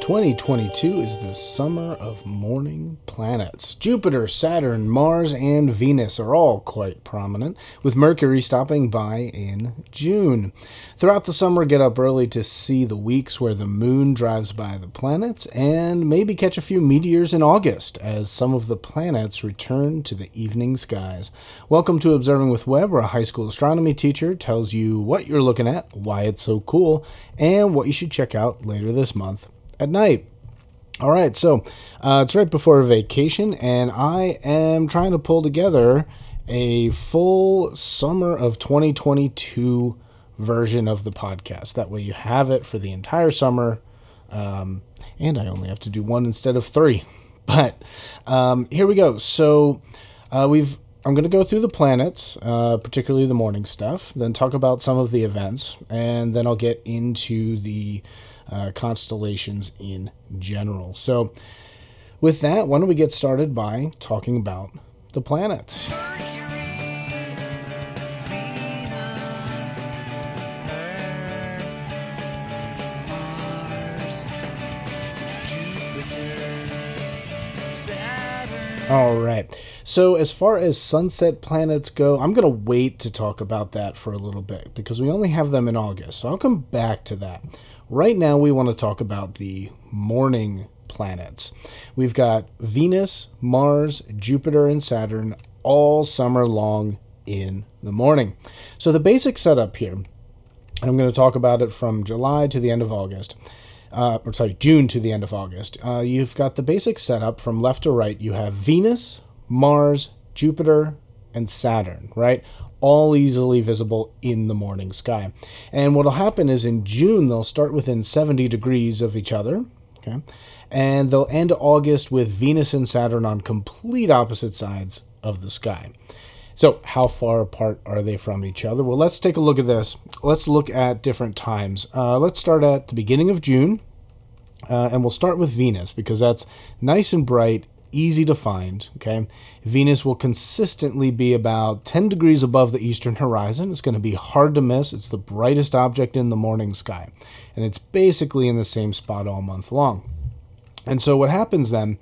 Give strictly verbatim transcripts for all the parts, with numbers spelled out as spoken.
twenty twenty-two is the summer of morning planets. Jupiter, Saturn, Mars, and Venus are all quite prominent, with Mercury stopping by in June. Throughout the summer, get up early to see the weeks where the moon drives by the planets, and maybe catch a few meteors in August as some of the planets return to the evening skies. Welcome to Observing with Webb, where a high school astronomy teacher tells you what you're looking at, why it's so cool, and what you should check out later this month at night. All right, so uh, it's right before vacation, and I am trying to pull together a full summer of twenty twenty-two version of the podcast. That way you have it for the entire summer, um, and I only have to do one instead of three. But um, here we go. So uh, we've I'm going to go through the planets, uh, particularly the morning stuff, then talk about some of the events, and then I'll get into the Uh, constellations in general. So with that, why don't we get started by talking about the planets. Mercury, Venus, Earth, Mars, Jupiter, Saturn. All right. So as far as sunset planets go, I'm going to wait to talk about that for a little bit because we only have them in August. So I'll come back to that. Right now, we want to talk about the morning planets. We've got Venus, Mars, Jupiter, and Saturn all summer long in the morning. So the basic setup here, and I'm going to talk about it from July to the end of August, uh, or sorry, June to the end of August. Uh, you've got the basic setup from left to right. You have Venus, Mars, Jupiter, and Saturn, right? All easily visible in the morning sky. And what'll happen is in June, they'll start within seventy degrees of each other, okay? And they'll end August with Venus and Saturn on complete opposite sides of the sky. So how far apart are they from each other? Well, let's take a look at this. Let's look at different times. Uh, let's start at the beginning of June, uh, and we'll start with Venus because that's nice and bright, easy to find, okay? Venus will consistently be about ten degrees above the eastern horizon. It's going to be hard to miss. It's the brightest object in the morning sky, and it's basically in the same spot all month long. And so what happens then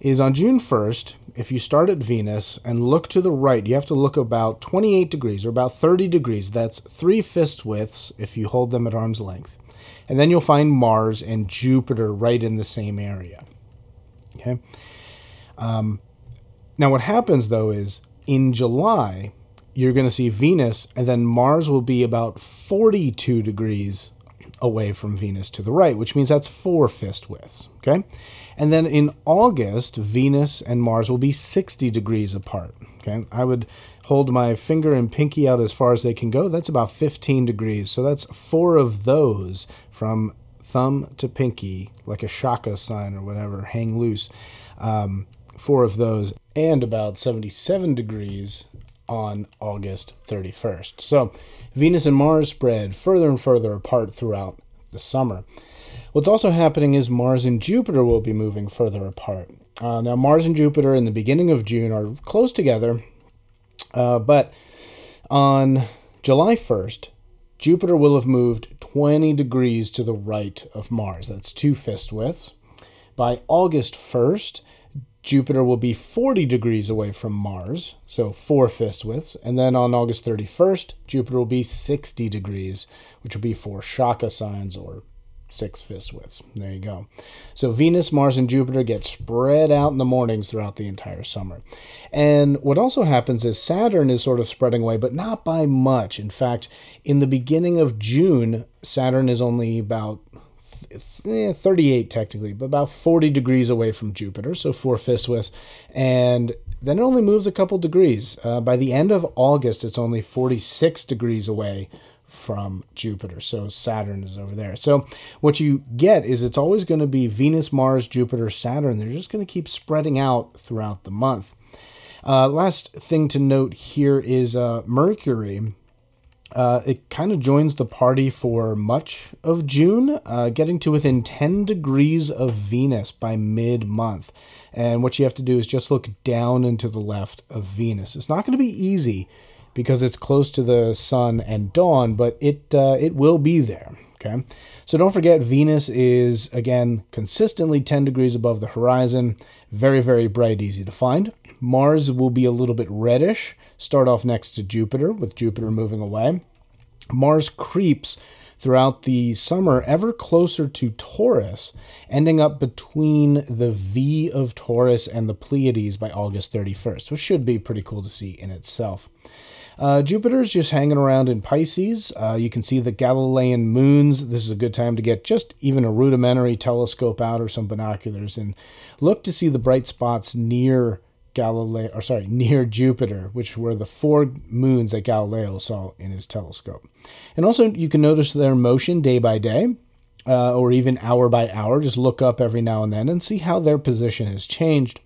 is on June first, if you start at Venus and look to the right, you have to look about twenty-eight degrees or about thirty degrees. That's three fist widths if you hold them at arm's length. And then you'll find Mars and Jupiter right in the same area, okay? Um, now what happens though is in July, you're going to see Venus and then Mars will be about forty-two degrees away from Venus to the right, which means that's four fist widths. Okay. And then in August, Venus and Mars will be sixty degrees apart. Okay. I would hold my finger and pinky out as far as they can go. That's about fifteen degrees. So that's four of those from thumb to pinky, like a Shaka sign or whatever, hang loose. Um, four of those and about seventy-seven degrees on August thirty-first. So Venus and Mars spread further and further apart throughout the summer. What's also happening is Mars and Jupiter will be moving further apart. Uh, now Mars and Jupiter in the beginning of June are close together, uh, but on July first, Jupiter will have moved twenty degrees to the right of Mars. That's two fist widths. By August first, Jupiter will be forty degrees away from Mars, so four fist widths. And then on August thirty-first, Jupiter will be sixty degrees, which will be four Shaka signs or six fist widths. There you go. So Venus, Mars, and Jupiter get spread out in the mornings throughout the entire summer. And what also happens is Saturn is sort of spreading away, but not by much. In fact, in the beginning of June, Saturn is only about thirty-eight technically, but about forty degrees away from Jupiter, so four fifths widths, and then it only moves a couple degrees. Uh, by the end of August, it's only forty-six degrees away from Jupiter, so Saturn is over there. So what you get is it's always going to be Venus, Mars, Jupiter, Saturn. They're just going to keep spreading out throughout the month. Uh, last thing to note here is uh, Mercury. Uh, it kind of joins the party for much of June, uh, getting to within ten degrees of Venus by mid-month. And what you have to do is just look down and to the left of Venus. It's not going to be easy because it's close to the sun and dawn, but it uh, it will be there, okay? So don't forget, Venus is, again, consistently ten degrees above the horizon. Very, very bright, easy to find. Mars will be a little bit reddish. Start off next to Jupiter, with Jupiter moving away. Mars creeps throughout the summer ever closer to Taurus, ending up between the V of Taurus and the Pleiades by August thirty-first, which should be pretty cool to see in itself. Uh, Jupiter's just hanging around in Pisces. Uh, you can see the Galilean moons. This is a good time to get just even a rudimentary telescope out or some binoculars and look to see the bright spots near Galileo, or sorry, near Jupiter, which were the four moons that Galileo saw in his telescope. And also you can notice their motion day by day, uh, or even hour by hour. Just look up every now and then and see how their position has changed.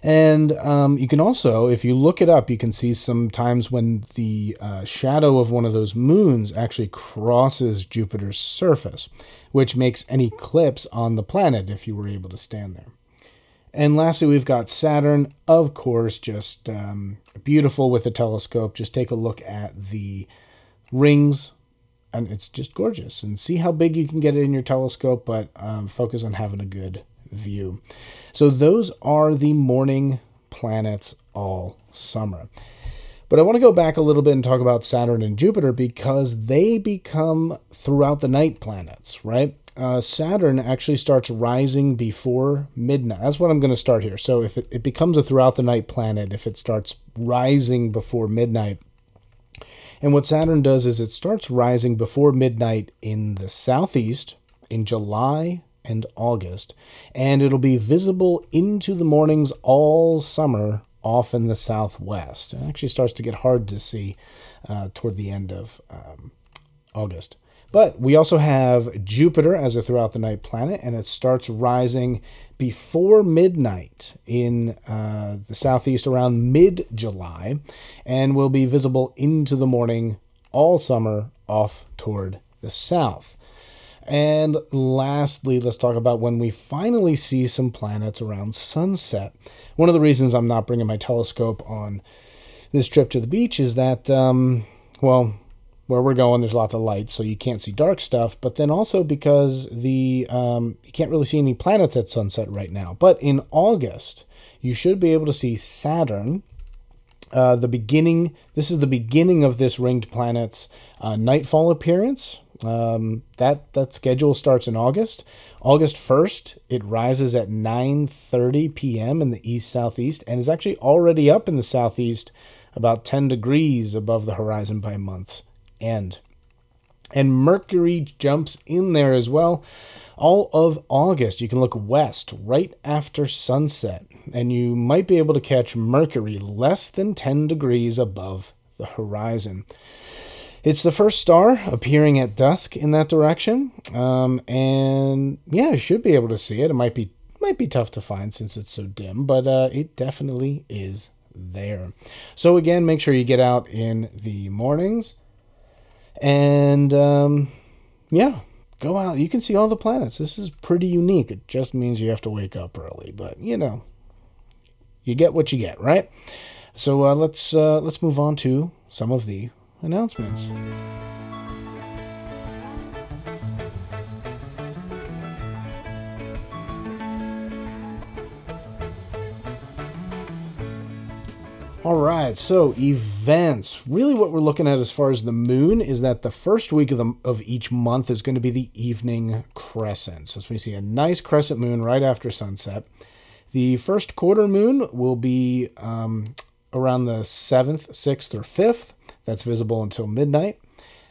And um, you can also, if you look it up, you can see some times when the uh, shadow of one of those moons actually crosses Jupiter's surface, which makes an eclipse on the planet if you were able to stand there. And lastly, we've got Saturn, of course, just um, beautiful with a telescope. Just take a look at the rings, and it's just gorgeous. And see how big you can get it in your telescope, but um, focus on having a good view. So those are the morning planets all summer. But I want to go back a little bit and talk about Saturn and Jupiter because they become throughout the night planets, right? Uh, Saturn actually starts rising before midnight. That's what I'm going to start here. So if it, it becomes a throughout the night planet, if it starts rising before midnight. And what Saturn does is it starts rising before midnight in the southeast in July and August, and it'll be visible into the mornings all summer off in the southwest. It actually starts to get hard to see uh, toward the end of um, August. But we also have Jupiter as a throughout the night planet, and it starts rising before midnight in uh, the southeast around mid-July, and will be visible into the morning all summer off toward the south. And lastly, let's talk about when we finally see some planets around sunset. One of the reasons I'm not bringing my telescope on this trip to the beach is that, um, well... where we're going, there's lots of light, so you can't see dark stuff. But then also because the um, you can't really see any planets at sunset right now. But in August, you should be able to see Saturn. Uh, the beginning. This is the beginning of this ringed planet's uh, nightfall appearance. Um, that that schedule starts in August. August first, it rises at nine thirty p m in the east southeast, and is actually already up in the southeast, about ten degrees above the horizon by month's end. And Mercury jumps in there as well. All of August, you can look west right after sunset, and you might be able to catch Mercury less than ten degrees above the horizon. It's the first star appearing at dusk in that direction, um, and yeah, you should be able to see it. It might be might be tough to find since it's so dim, but uh, it definitely is there. So again, make sure you get out in the mornings. And, um, yeah, go out. You can see all the planets. This is pretty unique. It just means you have to wake up early, but you know, you get what you get, right? So, uh, let's, uh, let's move on to some of the announcements. All right, so events. Really what we're looking at as far as the moon is that the first week of, the, of each month is going to be the evening crescent. So we see a nice crescent moon right after sunset. The first quarter moon will be um, around the seventh, sixth, or fifth. That's visible until midnight.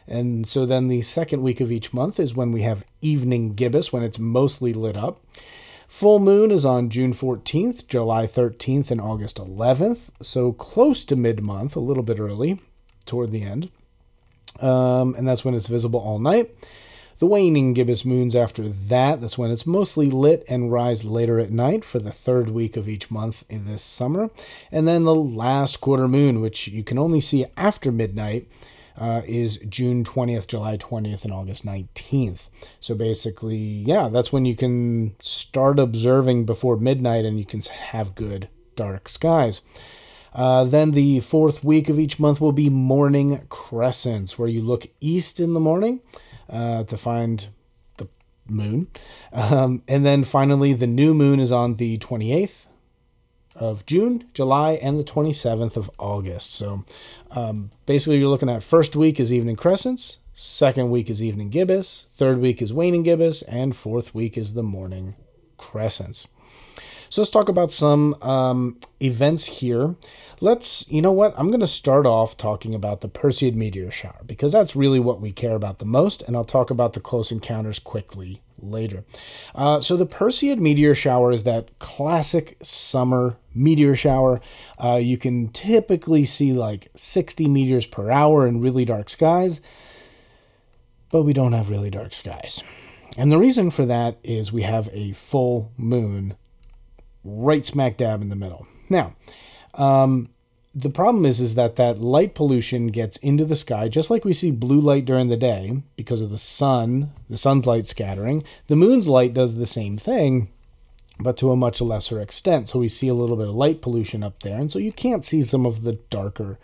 And so then the second week of each month is when we have evening gibbous, when it's mostly lit up. Full moon is on June fourteenth, July thirteenth, and August eleventh, so close to mid-month, a little bit early toward the end, um, and that's when it's visible all night. The waning gibbous moon's after that. That's when it's mostly lit and rise later at night for the third week of each month in this summer. And then the last quarter moon, which you can only see after midnight, Uh, is June twentieth, July twentieth, and August nineteenth. So basically, yeah, that's when you can start observing before midnight and you can have good dark skies. Uh, then the fourth week of each month will be morning crescents, where you look east in the morning uh, to find the moon. Um, and then finally, the new moon is on the twenty-eighth of June, July, and the twenty-seventh of August. So um, basically you're looking at first week is evening crescents, second week is evening gibbous, third week is waning gibbous, and fourth week is the morning crescents. So let's talk about some um, events here. Let's, you know what, I'm going to start off talking about the Perseid meteor shower, because that's really what we care about the most, and I'll talk about the close encounters quickly later. Uh, so the Perseid meteor shower is that classic summer meteor shower. Uh, you can typically see like sixty meteors per hour in really dark skies, but we don't have really dark skies. And the reason for that is we have a full moon right smack dab in the middle. Now, um, the problem is, is that that light pollution gets into the sky, just like we see blue light during the day because of the sun, the sun's light scattering. The moon's light does the same thing, but to a much lesser extent. So we see a little bit of light pollution up there. And so you can't see some of the darker,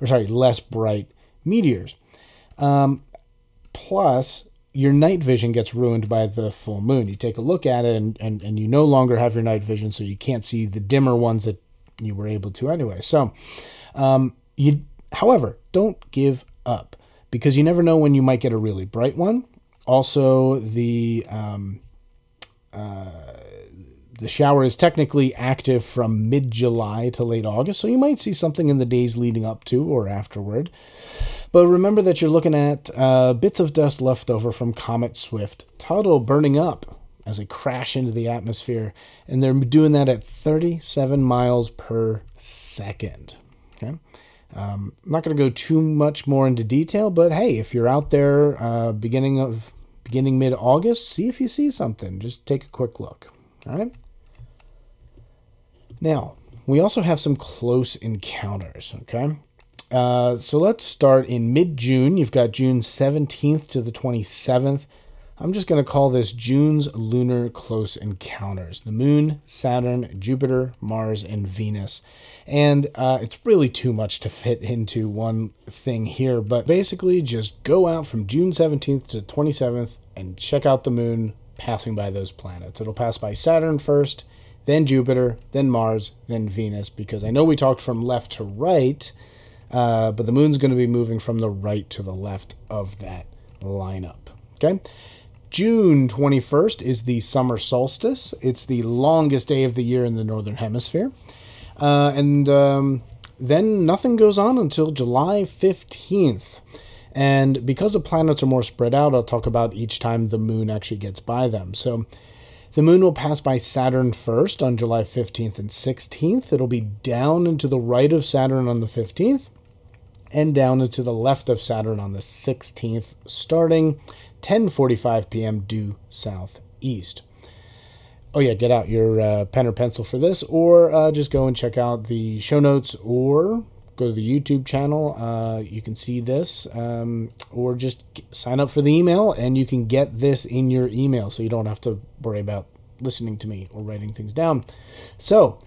or sorry, less bright meteors. Um, plus, your night vision gets ruined by the full moon. You take a look at it and, and, and you no longer have your night vision, so you can't see the dimmer ones that you were able to anyway. So, um, you, however, don't give up, because you never know when you might get a really bright one. Also, the um, uh, the shower is technically active from mid-July to late August, so you might see something in the days leading up to or afterward. But remember that you're looking at uh, bits of dust left over from Comet Swift-Tuttle burning up as they crash into the atmosphere, and they're doing that at thirty-seven miles per second. Okay, um, I'm not going to go too much more into detail, but hey, if you're out there uh, beginning of beginning mid-August, see if you see something. Just take a quick look. All right. Now we also have some close encounters. Okay. Uh, so let's start in mid-June. You've got June seventeenth to the twenty-seventh. I'm just going to call this June's lunar close encounters. The moon, Saturn, Jupiter, Mars, and Venus. And uh, it's really too much to fit into one thing here, but basically just go out from June seventeenth to the twenty-seventh and check out the moon passing by those planets. It'll pass by Saturn first, then Jupiter, then Mars, then Venus, because I know we talked from left to right, Uh, but the moon's going to be moving from the right to the left of that lineup. Okay, June twenty-first is the summer solstice. It's the longest day of the year in the northern hemisphere, uh, and um, then nothing goes on until July fifteenth. And because the planets are more spread out, I'll talk about each time the moon actually gets by them. So the moon will pass by Saturn first on July fifteenth and sixteenth. It'll be down and to the right of Saturn on the fifteenth and down and to the left of Saturn on the sixteenth, starting ten forty-five p.m. due southeast. Oh yeah, get out your uh, pen or pencil for this, or uh, just go and check out the show notes, or go to the YouTube channel. Uh, you can see this, um, or just sign up for the email and you can get this in your email, so you don't have to worry about listening to me or writing things down. So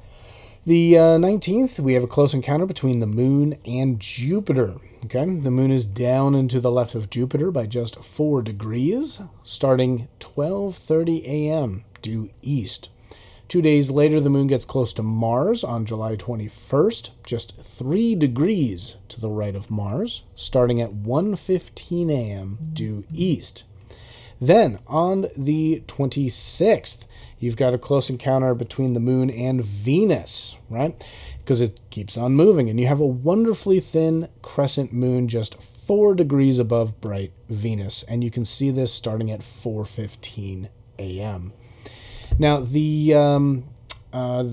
the uh, nineteenth, we have a close encounter between the moon and Jupiter. Okay, the moon is down and to the left of Jupiter by just four degrees, starting twelve thirty a.m. due east. Two days later, the moon gets close to Mars on July twenty-first, just three degrees to the right of Mars, starting at one fifteen a.m. due east. Then, on the twenty-sixth, you've got a close encounter between the moon and Venus, right? Because it keeps on moving, and you have a wonderfully thin crescent moon just four degrees above bright Venus, and you can see this starting at four fifteen a.m. Now, the um, uh,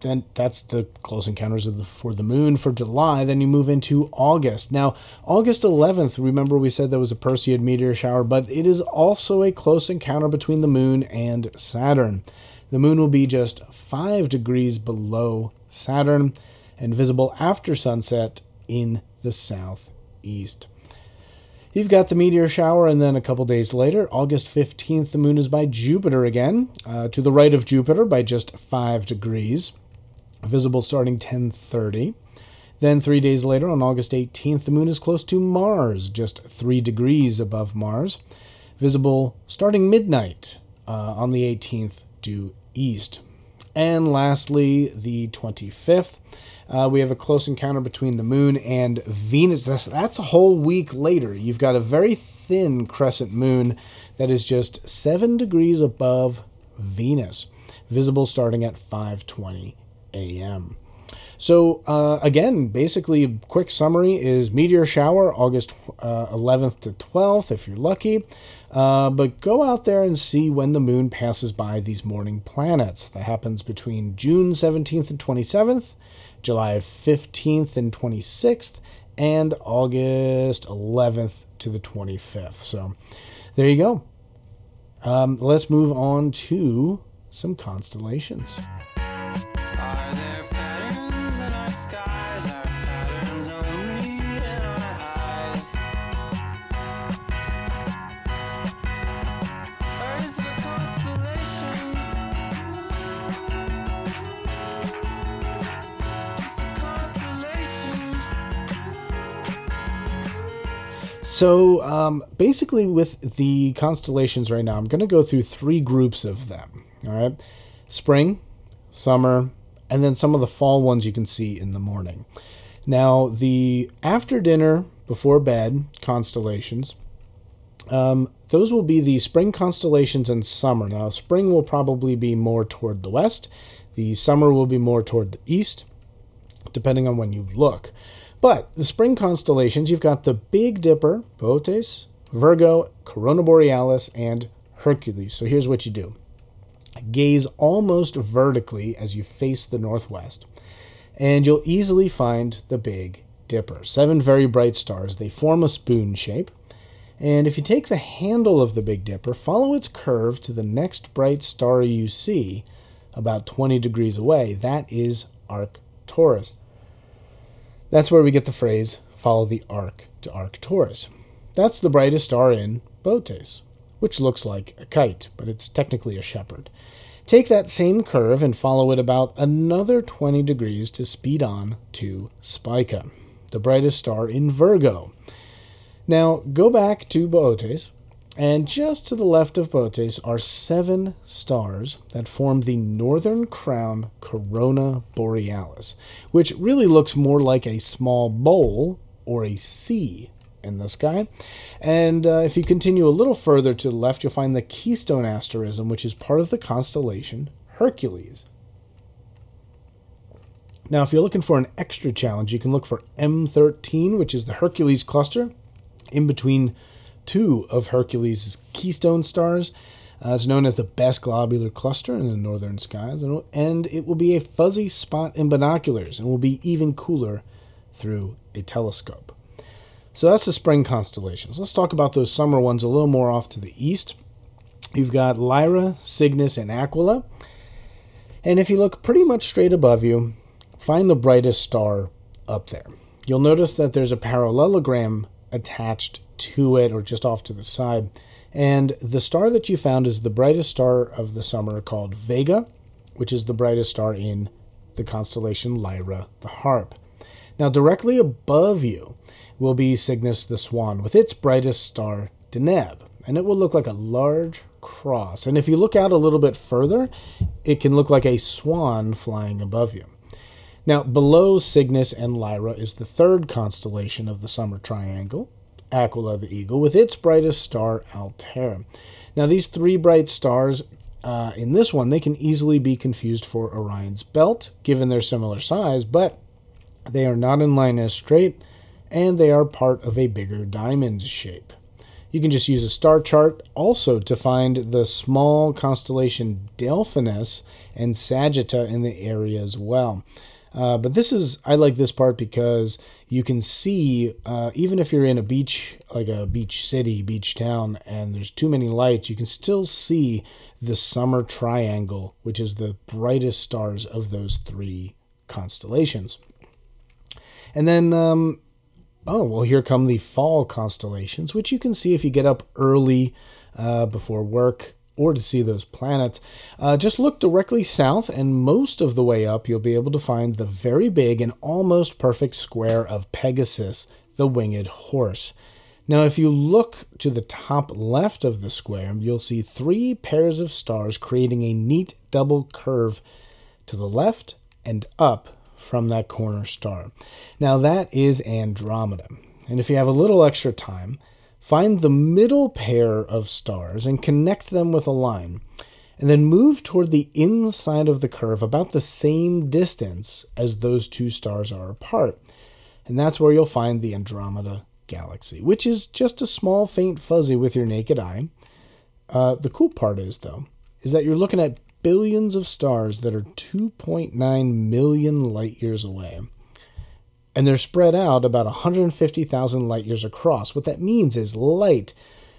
then that's the close encounters of the, for the moon for July. Then you move into August. Now, August eleventh, remember we said there was a Perseid meteor shower, but it is also a close encounter between the moon and Saturn. The moon will be just five degrees below Saturn and visible after sunset in the southeast. You've got the meteor shower, and then a couple days later, August fifteenth, the moon is by Jupiter again, uh, to the right of Jupiter by just five degrees, visible starting ten thirty. Then three days later, on August eighteenth, the moon is close to Mars, just three degrees above Mars, visible starting midnight uh, on the eighteenth due east. And lastly, the twenty-fifth, uh, we have a close encounter between the moon and Venus. That's, that's a whole week later. You've got a very thin crescent moon that is just seven degrees above Venus, visible starting at five twenty a m So uh, again, basically, a quick summary is meteor shower, August uh, eleventh to twelfth, if you're lucky. Uh, but go out there and see when the moon passes by these morning planets. That happens between June seventeenth and twenty-seventh, July fifteenth and twenty-sixth, and August eleventh to the twenty-fifth. So there you go. Um, let's move on to some constellations. Are there patterns in our skies? Are patterns only in our eyes? Or is the constellation? So um, basically, with the constellations right now, I'm going to go through three groups of them. All right, spring, summer, and then some of the fall ones you can see in the morning. Now, the after dinner, before bed constellations, um, those will be the spring constellations and summer. Now, spring will probably be more toward the west. The summer will be more toward the east, depending on when you look. But the spring constellations, you've got the Big Dipper, Boötes, Virgo, Corona Borealis, and Hercules. So here's what you do. Gaze almost vertically as you face the northwest, and you'll easily find the Big Dipper. Seven very bright stars. They form a spoon shape, and if you take the handle of the Big Dipper, follow its curve to the next bright star you see about twenty degrees away. That is Arcturus. That's where we get the phrase, follow the arc to Arcturus. That's the brightest star in Boötes, which looks like a kite, but it's technically a shepherd. Take that same curve and follow it about another twenty degrees to speed on to Spica, the brightest star in Virgo. Now, go back to Boötes, and just to the left of Boötes are seven stars that form the northern crown Corona Borealis, which really looks more like a small bowl or a sea in the sky. And uh, if you continue a little further to the left, you'll find the Keystone asterism, which is part of the constellation Hercules. Now, if you're looking for an extra challenge, you can look for M thirteen, which is the Hercules cluster, in between two of Hercules' Keystone stars. Uh, it's known as the best globular cluster in the northern skies, and it will be a fuzzy spot in binoculars, and will be even cooler through a telescope. So that's the spring constellations. Let's talk about those summer ones a little more off to the east. You've got Lyra, Cygnus, and Aquila. And if you look pretty much straight above you, find the brightest star up there. You'll notice that there's a parallelogram attached to it or just off to the side. And the star that you found is the brightest star of the summer, called Vega, which is the brightest star in the constellation Lyra the Harp. Now, directly above you will be Cygnus the Swan, with its brightest star, Deneb, and it will look like a large cross. And if you look out a little bit further, it can look like a swan flying above you. Now, below Cygnus and Lyra is the third constellation of the summer triangle, Aquila the Eagle, with its brightest star, Altair. Now, these three bright stars uh, in this one, they can easily be confused for Orion's belt, given their similar size, but they are not in line as straight, and they are part of a bigger diamond shape. You can just use a star chart also to find the small constellation Delphinus and Sagittarius in the area as well. Uh, but this is, I like this part because you can see, uh, even if you're in a beach, like a beach city, beach town, and there's too many lights, you can still see the summer triangle, which is the brightest stars of those three constellations. And then, um, oh, well, here come the fall constellations, which you can see if you get up early uh, before work or to see those planets, uh, just look directly south, and most of the way up you'll be able to find the very big and almost perfect square of Pegasus, the winged horse. Now, if you look to the top left of the square, you'll see three pairs of stars creating a neat double curve to the left and up from that corner star. Now, that is Andromeda. And if you have a little extra time, find the middle pair of stars and connect them with a line, and then move toward the inside of the curve about the same distance as those two stars are apart. And that's where you'll find the Andromeda Galaxy, which is just a small faint fuzzy with your naked eye. Uh, the cool part is, though, is that you're looking at billions of stars that are two point nine million light years away. And they're spread out about one hundred fifty thousand light years across. What that means is light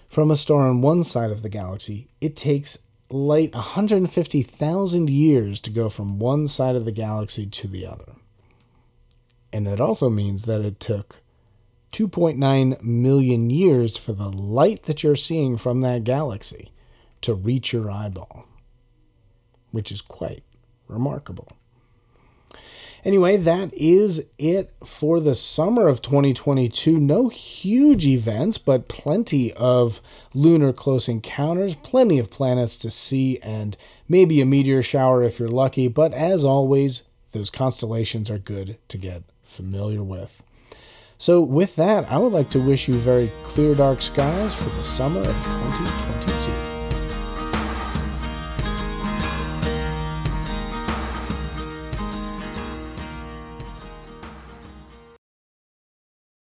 from a star on one side of the galaxy, it takes light one hundred fifty thousand years to go from one side of the galaxy to the other. And it also means that it took two point nine million years for the light that you're seeing from that galaxy to reach your eyeball, which is quite remarkable. Anyway, that is it for the summer of twenty twenty-two. No huge events, but plenty of lunar close encounters, plenty of planets to see, and maybe a meteor shower if you're lucky. But as always, those constellations are good to get familiar with. So with that, I would like to wish you very clear, dark skies for the summer of twenty twenty-two.